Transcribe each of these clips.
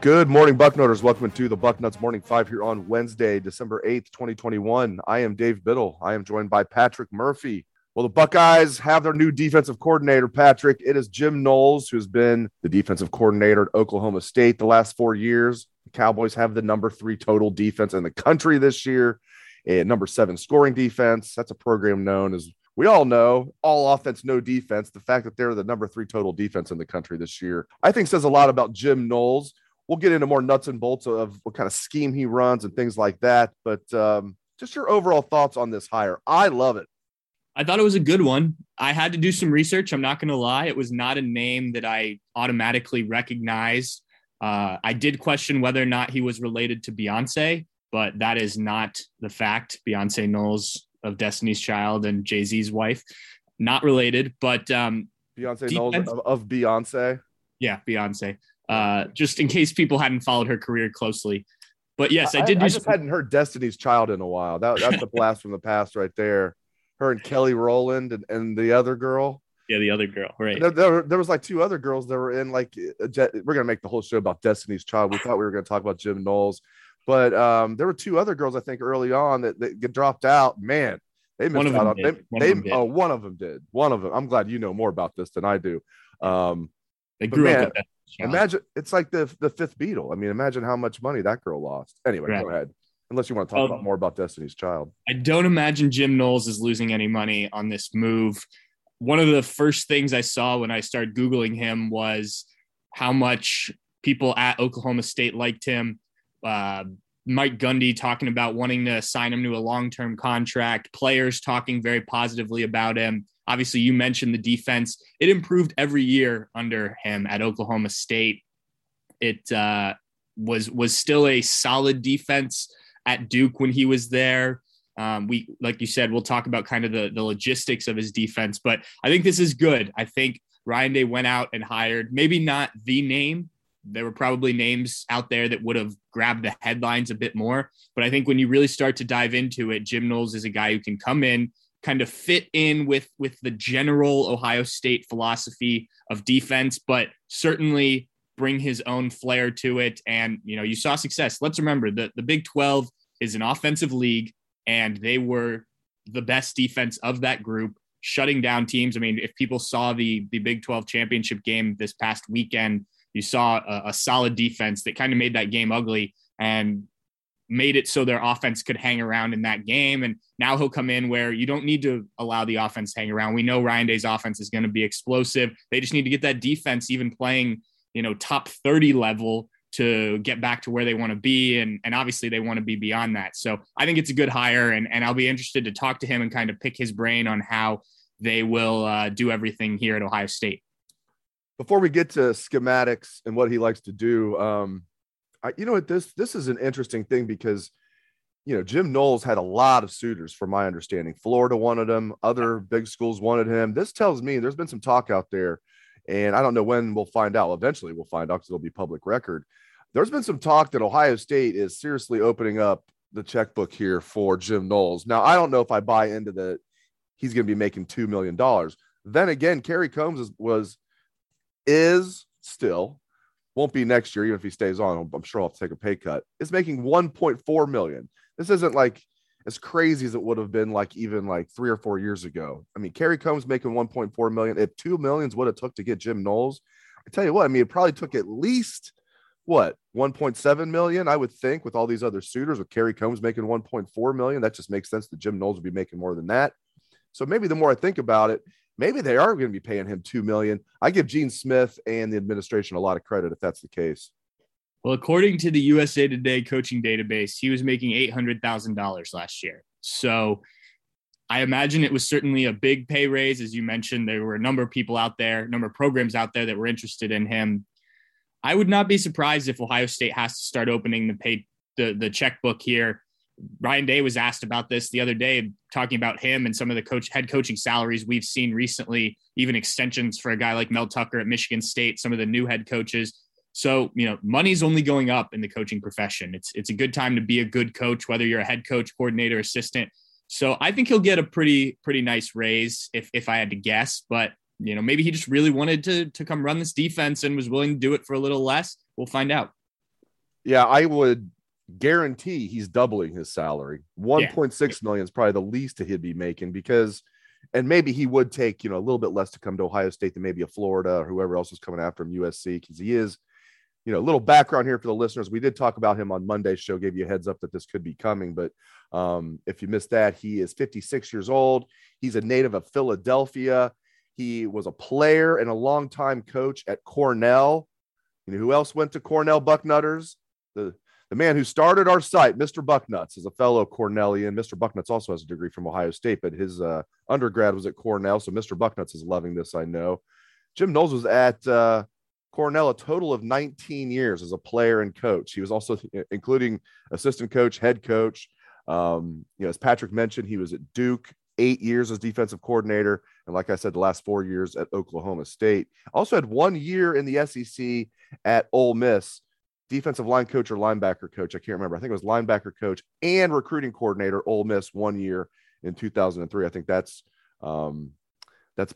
Good morning, Bucknoters. Welcome to the Bucknuts Morning 5 here on Wednesday, December 8th, 2021. I am Dave Biddle. I am joined by Patrick Murphy. Well, the Buckeyes have their new defensive coordinator, Patrick. It is Jim Knowles, who's been the defensive coordinator at Oklahoma State the last 4 years. The Cowboys have the number 3 total defense in the country this year, and number 7 scoring defense. That's a program known as, we all know, all offense, no defense. The fact that they're the number 3 total defense in the country this year, I think says a lot about Jim Knowles. We'll get into more nuts and bolts of what kind of scheme he runs and things like that. But just your overall thoughts on this hire. I love it. I thought it was a good one. I had to do some research. I'm not going to lie. It was not a name that I automatically recognized. I did question whether or not he was related to Beyoncé, but that is not the fact. Beyoncé Knowles of Destiny's Child and Jay-Z's wife, not related. But Beyoncé Knowles of Beyoncé? Yeah, Beyoncé. Just in case people hadn't followed her career closely. But yes, I hadn't heard Destiny's Child in a while. That's a blast from the past right there. Her and Kelly Rowland and the other girl. Yeah, the other girl. Right. There was like 2 other girls that were in like we're going to make the whole show about Destiny's Child. We thought we were going to talk about Jim Knowles. But there were 2 other girls, I think, early on that get dropped out. Man, they missed out on them. One of them did. One of them. I'm glad you know more about this than I do. They grew up with that. Imagine it's like the 5th Beatle. I mean, imagine how much money that girl lost. Anyway, right. Go ahead. Unless you want to talk about more about Destiny's Child. I don't imagine Jim Knowles is losing any money on this move. One of the first things I saw when I started Googling him was how much people at Oklahoma State liked him. Mike Gundy talking about wanting to sign him to a long-term contract, players talking very positively about him. Obviously, you mentioned the defense. It improved every year under him at Oklahoma State. It was still a solid defense at Duke when he was there. We, like you said, we'll talk about kind of the logistics of his defense, but I think this is good. I think Ryan Day went out and hired maybe not the name. There were probably names out there that would have grabbed the headlines a bit more. But I think when you really start to dive into it, Jim Knowles is a guy who can come in, kind of fit in with the general Ohio State philosophy of defense, but certainly bring his own flair to it. And, you know, you saw success. Let's remember that the Big 12 is an offensive league, and they were the best defense of that group, shutting down teams. I mean, if people saw the Big 12 championship game this past weekend, you saw a solid defense that kind of made that game ugly and made it so their offense could hang around in that game. And now he'll come in where you don't need to allow the offense to hang around. We know Ryan Day's offense is going to be explosive. They just need to get that defense even playing, you know, top 30 level to get back to where they want to be. And obviously they want to be beyond that. So I think it's a good hire, and I'll be interested to talk to him and kind of pick his brain on how they will do everything here at Ohio State. Before we get to schematics and what he likes to do, you know what, this is an interesting thing because, you know, Jim Knowles had a lot of suitors from my understanding. Florida wanted him. Other big schools wanted him. This tells me there's been some talk out there, and I don't know when we'll find out. Eventually we'll find out because it'll be public record. There's been some talk that Ohio State is seriously opening up the checkbook here for Jim Knowles. Now, I don't know if I buy into that he's going to be making $2 million. Then again, Kerry Combs is still, won't be next year, even if he stays on. I'm sure I'll have to take a pay cut. It's making $1.4 million. This isn't like as crazy as it would have been like even like 3 or 4 years ago. I mean, Kerry Combs making $1.4 million. If $2 million is what it took to get Jim Knowles, I tell you what, I mean, it probably took at least what, 1.7 million, I would think, with all these other suitors, with Kerry Combs making 1.4 million. That just makes sense that Jim Knowles would be making more than that. So maybe the more I think about it, maybe they are going to be paying him $2 million. I give Gene Smith and the administration a lot of credit if that's the case. Well, according to the USA Today coaching database, he was making $800,000 last year. So I imagine it was certainly a big pay raise. As you mentioned, there were a number of people out there, a number of programs out there that were interested in him. I would not be surprised if Ohio State has to start opening the pay, the checkbook here. Ryan Day was asked about this the other day, talking about him and some of the head coaching salaries we've seen recently, even extensions for a guy like Mel Tucker at Michigan State, some of the new head coaches. So, you know, money's only going up in the coaching profession. It's a good time to be a good coach, whether you're a head coach, coordinator, assistant. So I think he'll get a pretty nice raise if I had to guess, but you know, maybe he just really wanted to come run this defense and was willing to do it for a little less. We'll find out. Yeah, I would guarantee he's doubling his salary. 1.6 million is probably the least he'd be making, because, and maybe he would take, you know, a little bit less to come to Ohio State than maybe a Florida or whoever else is coming after him, USC, because he is, you know, a little background here for the listeners. We did talk about him on Monday's show, gave you a heads up that this could be coming, but if you missed that, he is 56 years old. He's a native of Philadelphia. He was a player and a longtime coach at Cornell. You know who else went to Cornell? Bucknutters. The man who started our site, Mr. Bucknuts, is a fellow Cornellian. Mr. Bucknuts also has a degree from Ohio State, but his undergrad was at Cornell. So Mr. Bucknuts is loving this, I know. Jim Knowles was at Cornell a total of 19 years as a player and coach. He was also including assistant coach, head coach. You know, as Patrick mentioned, he was at Duke 8 years as defensive coordinator. And like I said, the last 4 years at Oklahoma State. Also had 1 year in the SEC at Ole Miss, defensive line coach or linebacker coach. I can't remember. I think it was linebacker coach and recruiting coordinator, Ole Miss, 1 year in 2003. I think that's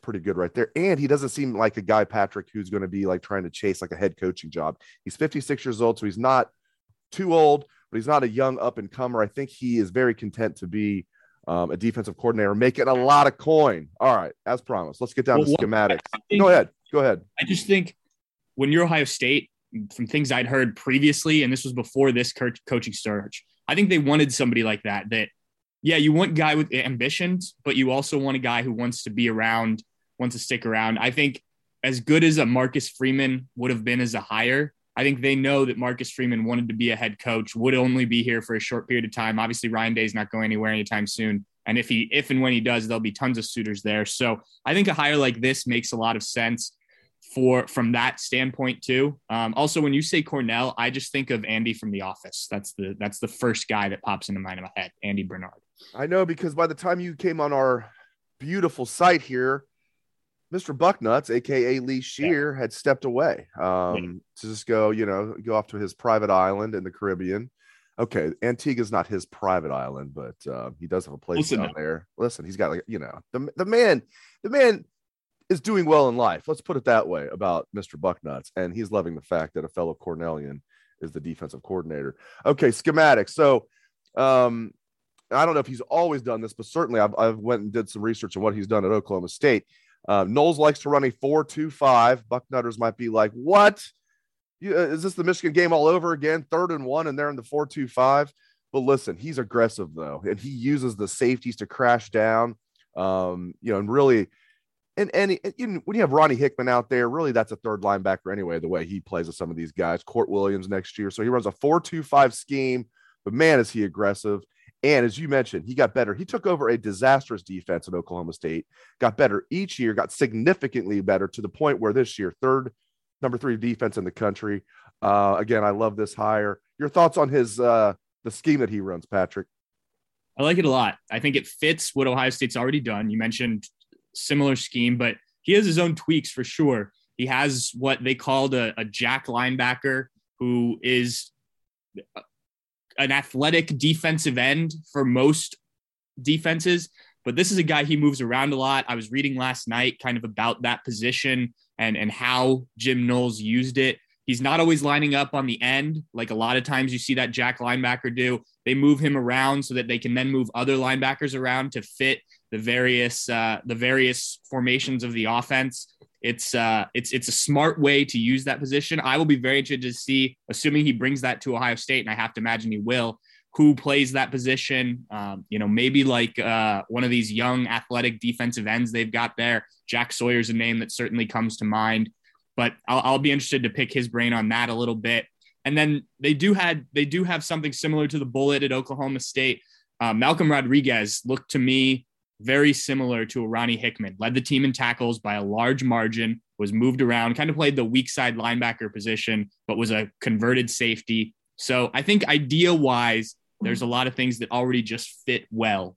pretty good right there. And he doesn't seem like a guy, Patrick, who's going to be like trying to chase like a head coaching job. He's 56 years old, so he's not too old, but he's not a young up and comer. I think he is very content to be a defensive coordinator, making a lot of coin. All right, as promised, let's get down to schematics. Go ahead. I just think when you're Ohio State, from things I'd heard previously, and this was before this coaching search, I think they wanted somebody like that, you want a guy with ambitions, but you also want a guy who wants to be around, wants to stick around. I think as good as a Marcus Freeman would have been as a hire, I think they know that Marcus Freeman wanted to be a head coach, would only be here for a short period of time. Obviously, Ryan Day's not going anywhere anytime soon. And if and when he does, there'll be tons of suitors there. So I think a hire like this makes a lot of sense from that standpoint too. Also, when you say Cornell, I just think of Andy from The Office. That's the first guy that pops into my head, Andy Bernard. I know, because by the time you came on our beautiful site here, Mr. Bucknuts, a.k.a. Lee Shear, had stepped away to just go off to his private island in the Caribbean. Okay, Antigua's not his private island, but he does have a place down there. Listen, he's got, the man is doing well in life. Let's put it that way about Mr. Bucknuts, and he's loving the fact that a fellow Cornellian is the defensive coordinator. Okay, schematics. So I don't know if he's always done this, but certainly I've went and did some research on what he's done at Oklahoma State. Knowles likes to run a 4-2-5. Bucknutters might be like, what? Is this the Michigan game all over again? 3rd and 1, and they're in the 4-2-5. But listen, he's aggressive, though, and he uses the safeties to crash down, and really – And when you have Ronnie Hickman out there, really that's a third linebacker anyway, the way he plays with some of these guys. Court Williams next year. So he runs a 4-2-5 scheme, but man, is he aggressive. And as you mentioned, he got better. He took over a disastrous defense at Oklahoma State, got better each year, got significantly better to the point where this year, number 3 defense in the country. Again, I love this hire. Your thoughts on his the scheme that he runs, Patrick? I like it a lot. I think it fits what Ohio State's already done. You mentioned similar scheme, but he has his own tweaks for sure. He has what they called a jack linebacker, who is an athletic defensive end for most defenses, but this is a guy, he moves around a lot. I was reading last night kind of about that position and how Jim Knowles used it. He's not always lining up on the end, like a lot of times you see that jack linebacker do. They move him around so that they can then move other linebackers around to fit the various formations of the offense. It's a smart way to use that position. I will be very interested to see, assuming he brings that to Ohio State, and I have to imagine he will, who plays that position. Maybe like one of these young athletic defensive ends they've got there. Jack Sawyer's a name that certainly comes to mind, but I'll be interested to pick his brain on that a little bit. And then they do have something similar to the bullet at Oklahoma State. Malcolm Rodriguez looked to me very similar to a Ronnie Hickman, led the team in tackles by a large margin, was moved around, kind of played the weak side linebacker position, but was a converted safety. So I think idea-wise, there's a lot of things that already just fit well.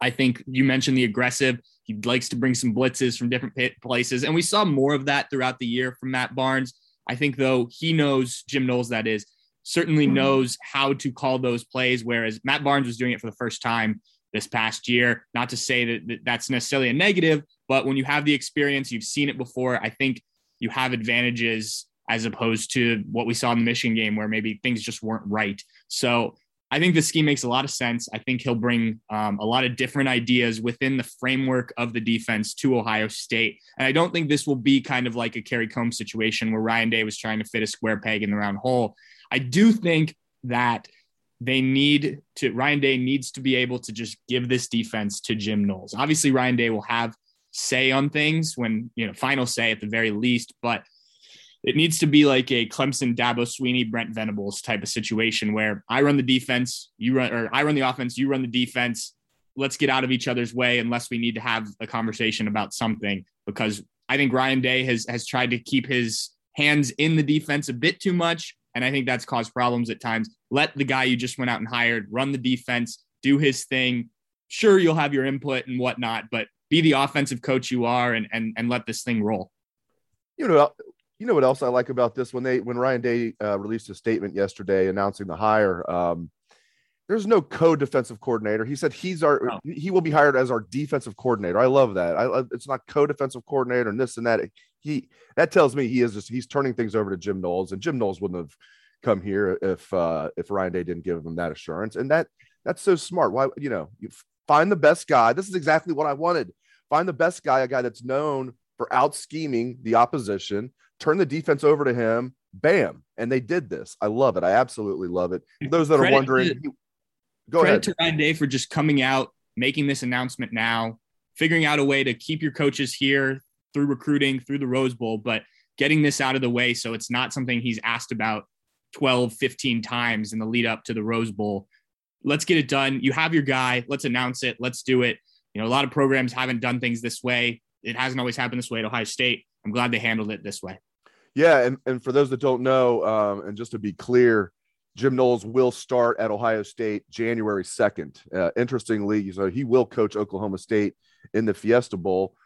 I think you mentioned the aggressive. He likes to bring some blitzes from different places, and we saw more of that throughout the year from Matt Barnes. I think, though, he knows, Jim Knowles, that is, certainly knows how to call those plays, whereas Matt Barnes was doing it for the first time this past year. Not to say that that's necessarily a negative, but when you have the experience, you've seen it before, I think you have advantages as opposed to what we saw in the Michigan game where maybe things just weren't right. So I think the scheme makes a lot of sense. I think he'll bring a lot of different ideas within the framework of the defense to Ohio State. And I don't think this will be kind of like a Kerry Combs situation where Ryan Day was trying to fit a square peg in the round hole. I do think that Ryan Day needs to be able to just give this defense to Jim Knowles. Obviously, Ryan Day will have say on things when, final say at the very least, but it needs to be like a Clemson, Dabo Sweeney, Brent Venables type of situation where I run the defense, I run the offense, you run the defense. Let's get out of each other's way unless we need to have a conversation about something, because I think Ryan Day has tried to keep his hands in the defense a bit too much. And I think that's caused problems at times. Let the guy you just went out and hired run the defense, do his thing. Sure, you'll have your input and whatnot, but be the offensive coach you are and let this thing roll. You know what else I like about this? When Ryan Day released a statement yesterday announcing the hire, there's no co-defensive coordinator. He said he will be hired as our defensive coordinator. I love that. It's not co-defensive coordinator and this and that. That tells me he's turning things over to Jim Knowles, and Jim Knowles wouldn't have come here if Ryan Day didn't give him that assurance. And that's so smart. Why, you find the best guy. This is exactly what I wanted. Find the best guy, a guy that's known for out scheming the opposition, turn the defense over to him, bam. And they did this. I love it. I absolutely love it. Those that are wondering, Go ahead. Credit to Ryan Day for just coming out, making this announcement now, figuring out a way to keep your coaches here through recruiting, through the Rose Bowl, but getting this out of the way so it's not something he's asked about 12, 15 times in the lead up to the Rose Bowl. Let's get it done. You have your guy. Let's announce it. Let's do it. A lot of programs haven't done things this way. It hasn't always happened this way at Ohio State. I'm glad they handled it this way. Yeah, and for those that don't know, and just to be clear, Jim Knowles will start at Ohio State January 2nd. Interestingly, so he will coach Oklahoma State in the Fiesta Bowl,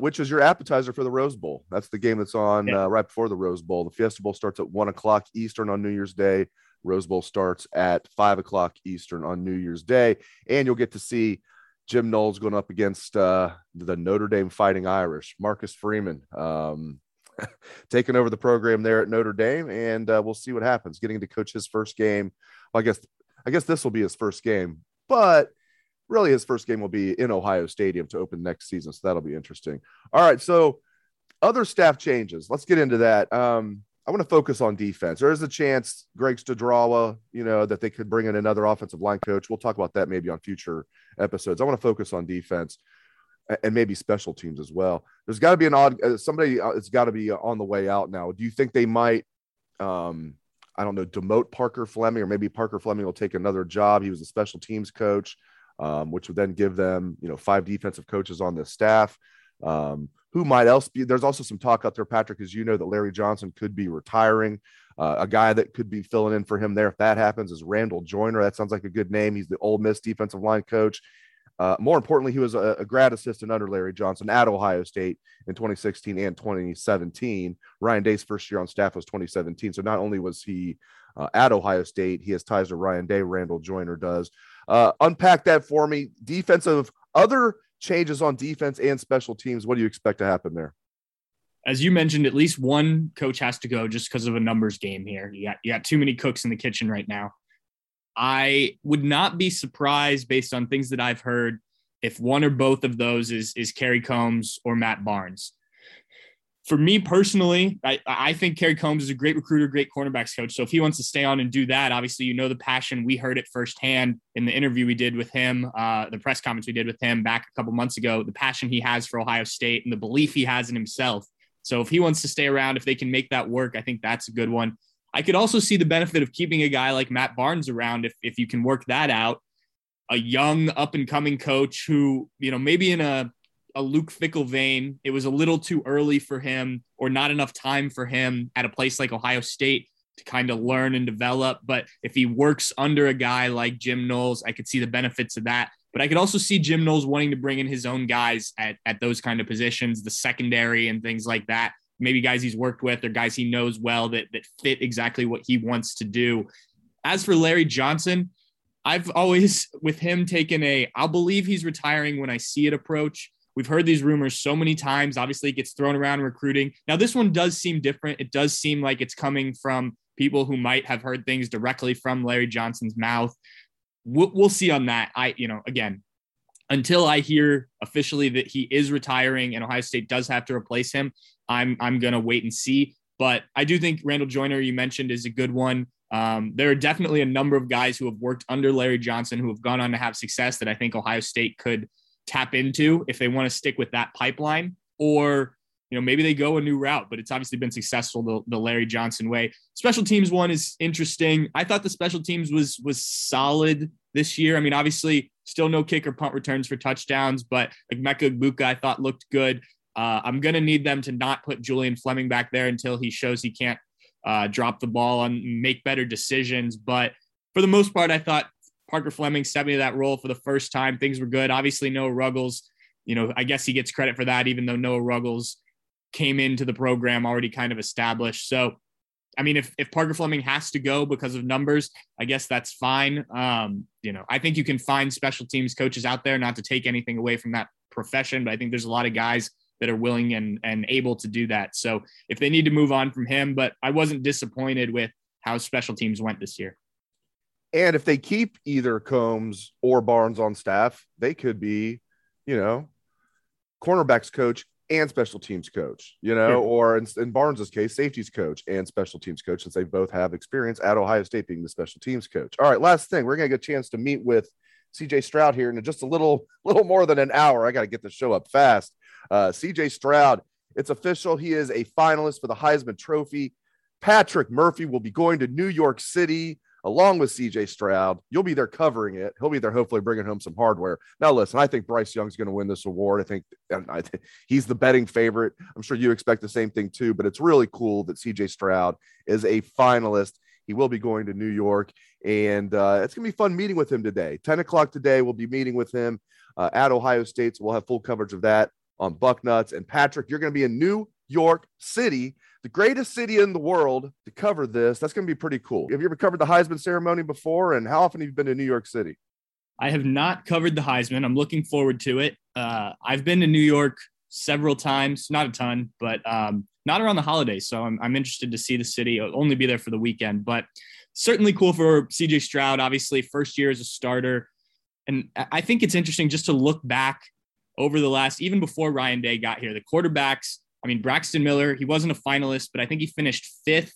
which is your appetizer for the Rose Bowl. That's the game that's on right before the Rose Bowl. The Fiesta Bowl starts at 1 o'clock Eastern on New Year's Day. Rose Bowl starts at 5 o'clock Eastern on New Year's Day. And you'll get to see Jim Knowles going up against the Notre Dame Fighting Irish, Marcus Freeman, taking over the program there at Notre Dame, and we'll see what happens. Getting to coach his first game. Well, I guess this will be his first game, but really his first game will be in Ohio Stadium to open next season, so that'll be interesting. All right, so other staff changes. Let's get into that. I want to focus on defense. There is a chance Greg Stadrawa, that they could bring in another offensive line coach. We'll talk about that maybe on future episodes. I want to focus on defense and maybe special teams as well. There's got to be somebody that's got to be on the way out now. Do you think they might, demote Parker Fleming, or maybe Parker Fleming will take another job? He was a special teams coach, which would then give them, 5 defensive coaches on the staff. Who might else be? There's also some talk out there, Patrick, as you know, that Larry Johnson could be retiring. A guy that could be filling in for him there, if that happens, is Randall Joyner. That sounds like a good name. He's the Ole Miss defensive line coach. More importantly, he was a grad assistant under Larry Johnson at Ohio State in 2016 and 2017. Ryan Day's first year on staff was 2017. So not only was he at Ohio State, he has ties to Ryan Day. Randall Joyner does. Unpack that for me. Other changes on defense and special teams. What do you expect to happen there? As you mentioned, at least one coach has to go just because of a numbers game here. You got too many cooks in the kitchen right now. I would not be surprised, based on things that I've heard, if one or both of those is Kerry Combs or Matt Barnes. For me personally, I think Kerry Combs is a great recruiter, great cornerbacks coach. So if he wants to stay on and do that, obviously, you know, the passion, we heard it firsthand in the interview we did with him, the press conference we did with him back a couple months ago, the passion he has for Ohio State and the belief he has in himself. So if he wants to stay around, if they can make that work, I think that's a good one. I could also see the benefit of keeping a guy like Matt Barnes around if you can work that out. A young up-and-coming coach who, you know, maybe in a Luke Fickell vein, it was a little too early for him or not enough time for him at a place like Ohio State to kind of learn and develop. But if he works under a guy like Jim Knowles, I could see the benefits of that. But I could also see Jim Knowles wanting to bring in his own guys at those kind of positions, the secondary and things like that. Maybe guys he's worked with or guys he knows well that fit exactly what he wants to do. As for Larry Johnson, I've always, with him, taken I'll believe he's retiring when I see it approach. We've heard these rumors so many times. Obviously, it gets thrown around recruiting. Now, this one does seem different. It does seem like it's coming from people who might have heard things directly from Larry Johnson's mouth. We'll see on that. Again, until I hear officially that he is retiring and Ohio State does have to replace him, I'm going to wait and see. But I do think Randall Joyner, you mentioned, is a good one. There are definitely a number of guys who have worked under Larry Johnson who have gone on to have success that I think Ohio State could tap into if they want to stick with that pipeline, or, you know, maybe they go a new route, but it's obviously been successful the Larry Johnson way. Special teams one is interesting. I thought the special teams was solid this year. I mean, obviously still no kick or punt returns for touchdowns, but like Mecca Igbuka, I thought looked good. I'm going to need them to not put Julian Fleming back there until he shows he can't drop the ball and make better decisions. But for the most part, I thought Parker Fleming stepped into that role for the first time. Things were good. Obviously, Noah Ruggles, you know, I guess he gets credit for that, even though Noah Ruggles came into the program already kind of established. So, I mean, if Parker Fleming has to go because of numbers, I guess that's fine. You know, I think you can find special teams coaches out there, not to take anything away from that profession, but I think there's a lot of guys that are willing and able to do that. So if they need to move on from him, but I wasn't disappointed with how special teams went this year. And if they keep either Combs or Barnes on staff, they could be, you know, cornerbacks coach and special teams coach, you know, or in Barnes's case, safeties coach and special teams coach, since they both have experience at Ohio State being the special teams coach. All right, last thing, we're going to get a chance to meet with C.J. Stroud here in just a little more than an hour. I got to get the show up fast. C.J. Stroud, it's official. He is a finalist for the Heisman Trophy. Patrick Murphy will be going to New York City along with C.J. Stroud. You'll be there covering it. He'll be there hopefully bringing home some hardware. Now, listen, I think Bryce Young's going to win this award. I think he's the betting favorite. I'm sure you expect the same thing too, but it's really cool that C.J. Stroud is a finalist. He will be going to New York, and it's going to be fun meeting with him today. 10 o'clock today, we'll be meeting with him at Ohio State, so we'll have full coverage of that on Bucknuts. And Patrick, you're going to be in New York City, the greatest city in the world, to cover this. That's going to be pretty cool. Have you ever covered the Heisman ceremony before, and how often have you been to New York City? I have not covered the Heisman. I'm looking forward to it. I've been to New York several times, not a ton, but not around the holidays. So I'm interested to see the city. I'll only be there for the weekend, but certainly cool for C.J. Stroud, obviously first year as a starter. And I think it's interesting just to look back over the last, even before Ryan Day got here, the quarterbacks. I mean, Braxton Miller, he wasn't a finalist, but I think he finished fifth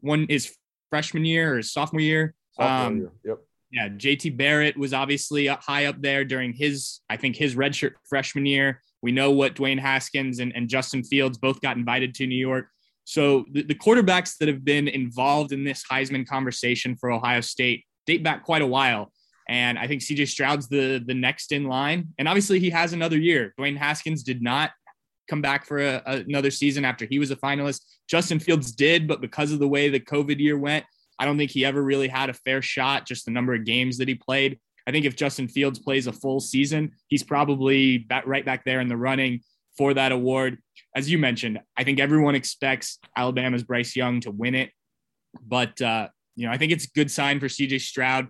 one his freshman year or his sophomore year. Yep. Yeah. JT Barrett was obviously high up there during his redshirt freshman year. We know what Dwayne Haskins and Justin Fields both got invited to New York. So the quarterbacks that have been involved in this Heisman conversation for Ohio State date back quite a while. And I think C.J. Stroud's the next in line. And obviously he has another year. Dwayne Haskins did not come back for another season after he was a finalist. Justin Fields did, but because of the way the COVID year went, I don't think he ever really had a fair shot, just the number of games that he played. I think if Justin Fields plays a full season, he's probably right back there in the running for that award. As you mentioned, I think everyone expects Alabama's Bryce Young to win it, but you know, I think it's a good sign for C.J. Stroud.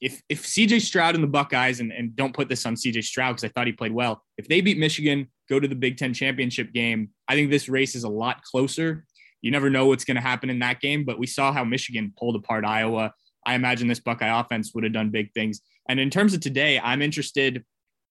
If C.J. Stroud and the Buckeyes, and don't put this on C.J. Stroud because I thought he played well, if they beat Michigan, go to the Big 10 championship game, I think this race is a lot closer. You never know what's going to happen in that game, but we saw how Michigan pulled apart Iowa. I imagine this Buckeye offense would have done big things. And in terms of today, I'm interested to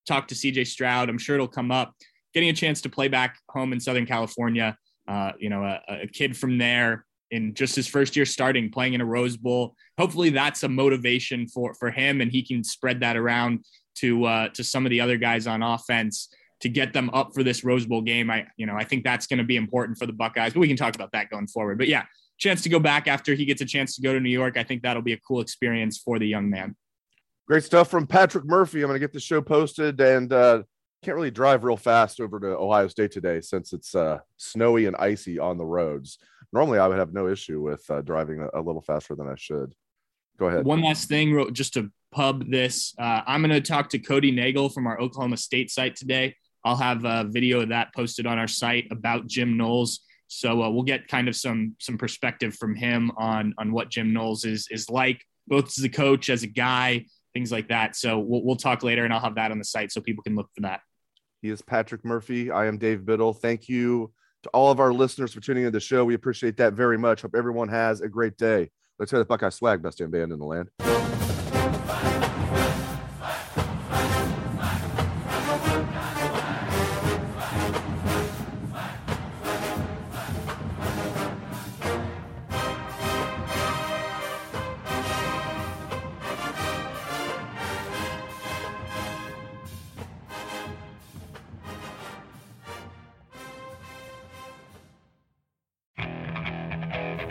talk to C.J. Stroud. I'm sure it'll come up. Getting a chance to play back home in Southern California a kid from there in just his first year starting, playing in a Rose Bowl. Hopefully that's a motivation for him, and he can spread that around to some of the other guys on offense to get them up for this Rose Bowl game. I think that's going to be important for the Buckeyes, but we can talk about that going forward. But yeah, chance to go back after he gets a chance to go to New York. I think that'll be a cool experience for the young man. Great stuff from Patrick Murphy. I'm going to get the show posted, and can't really drive real fast over to Ohio State today since it's snowy and icy on the roads. Normally I would have no issue with driving a little faster than I should. Go ahead. One last thing, just to pub this. I'm going to talk to Cody Nagel from our Oklahoma State site today. I'll have a video of that posted on our site about Jim Knowles. So we'll get kind of some perspective from him on what Jim Knowles is like, both as a coach, as a guy, things like that. So we'll talk later, and I'll have that on the site so people can look for that. He is Patrick Murphy. I am Dave Biddle. Thank you to all of our listeners for tuning into the show. We appreciate that very much. Hope everyone has a great day. Let's hear the Buckeye swag, best damn band in the land.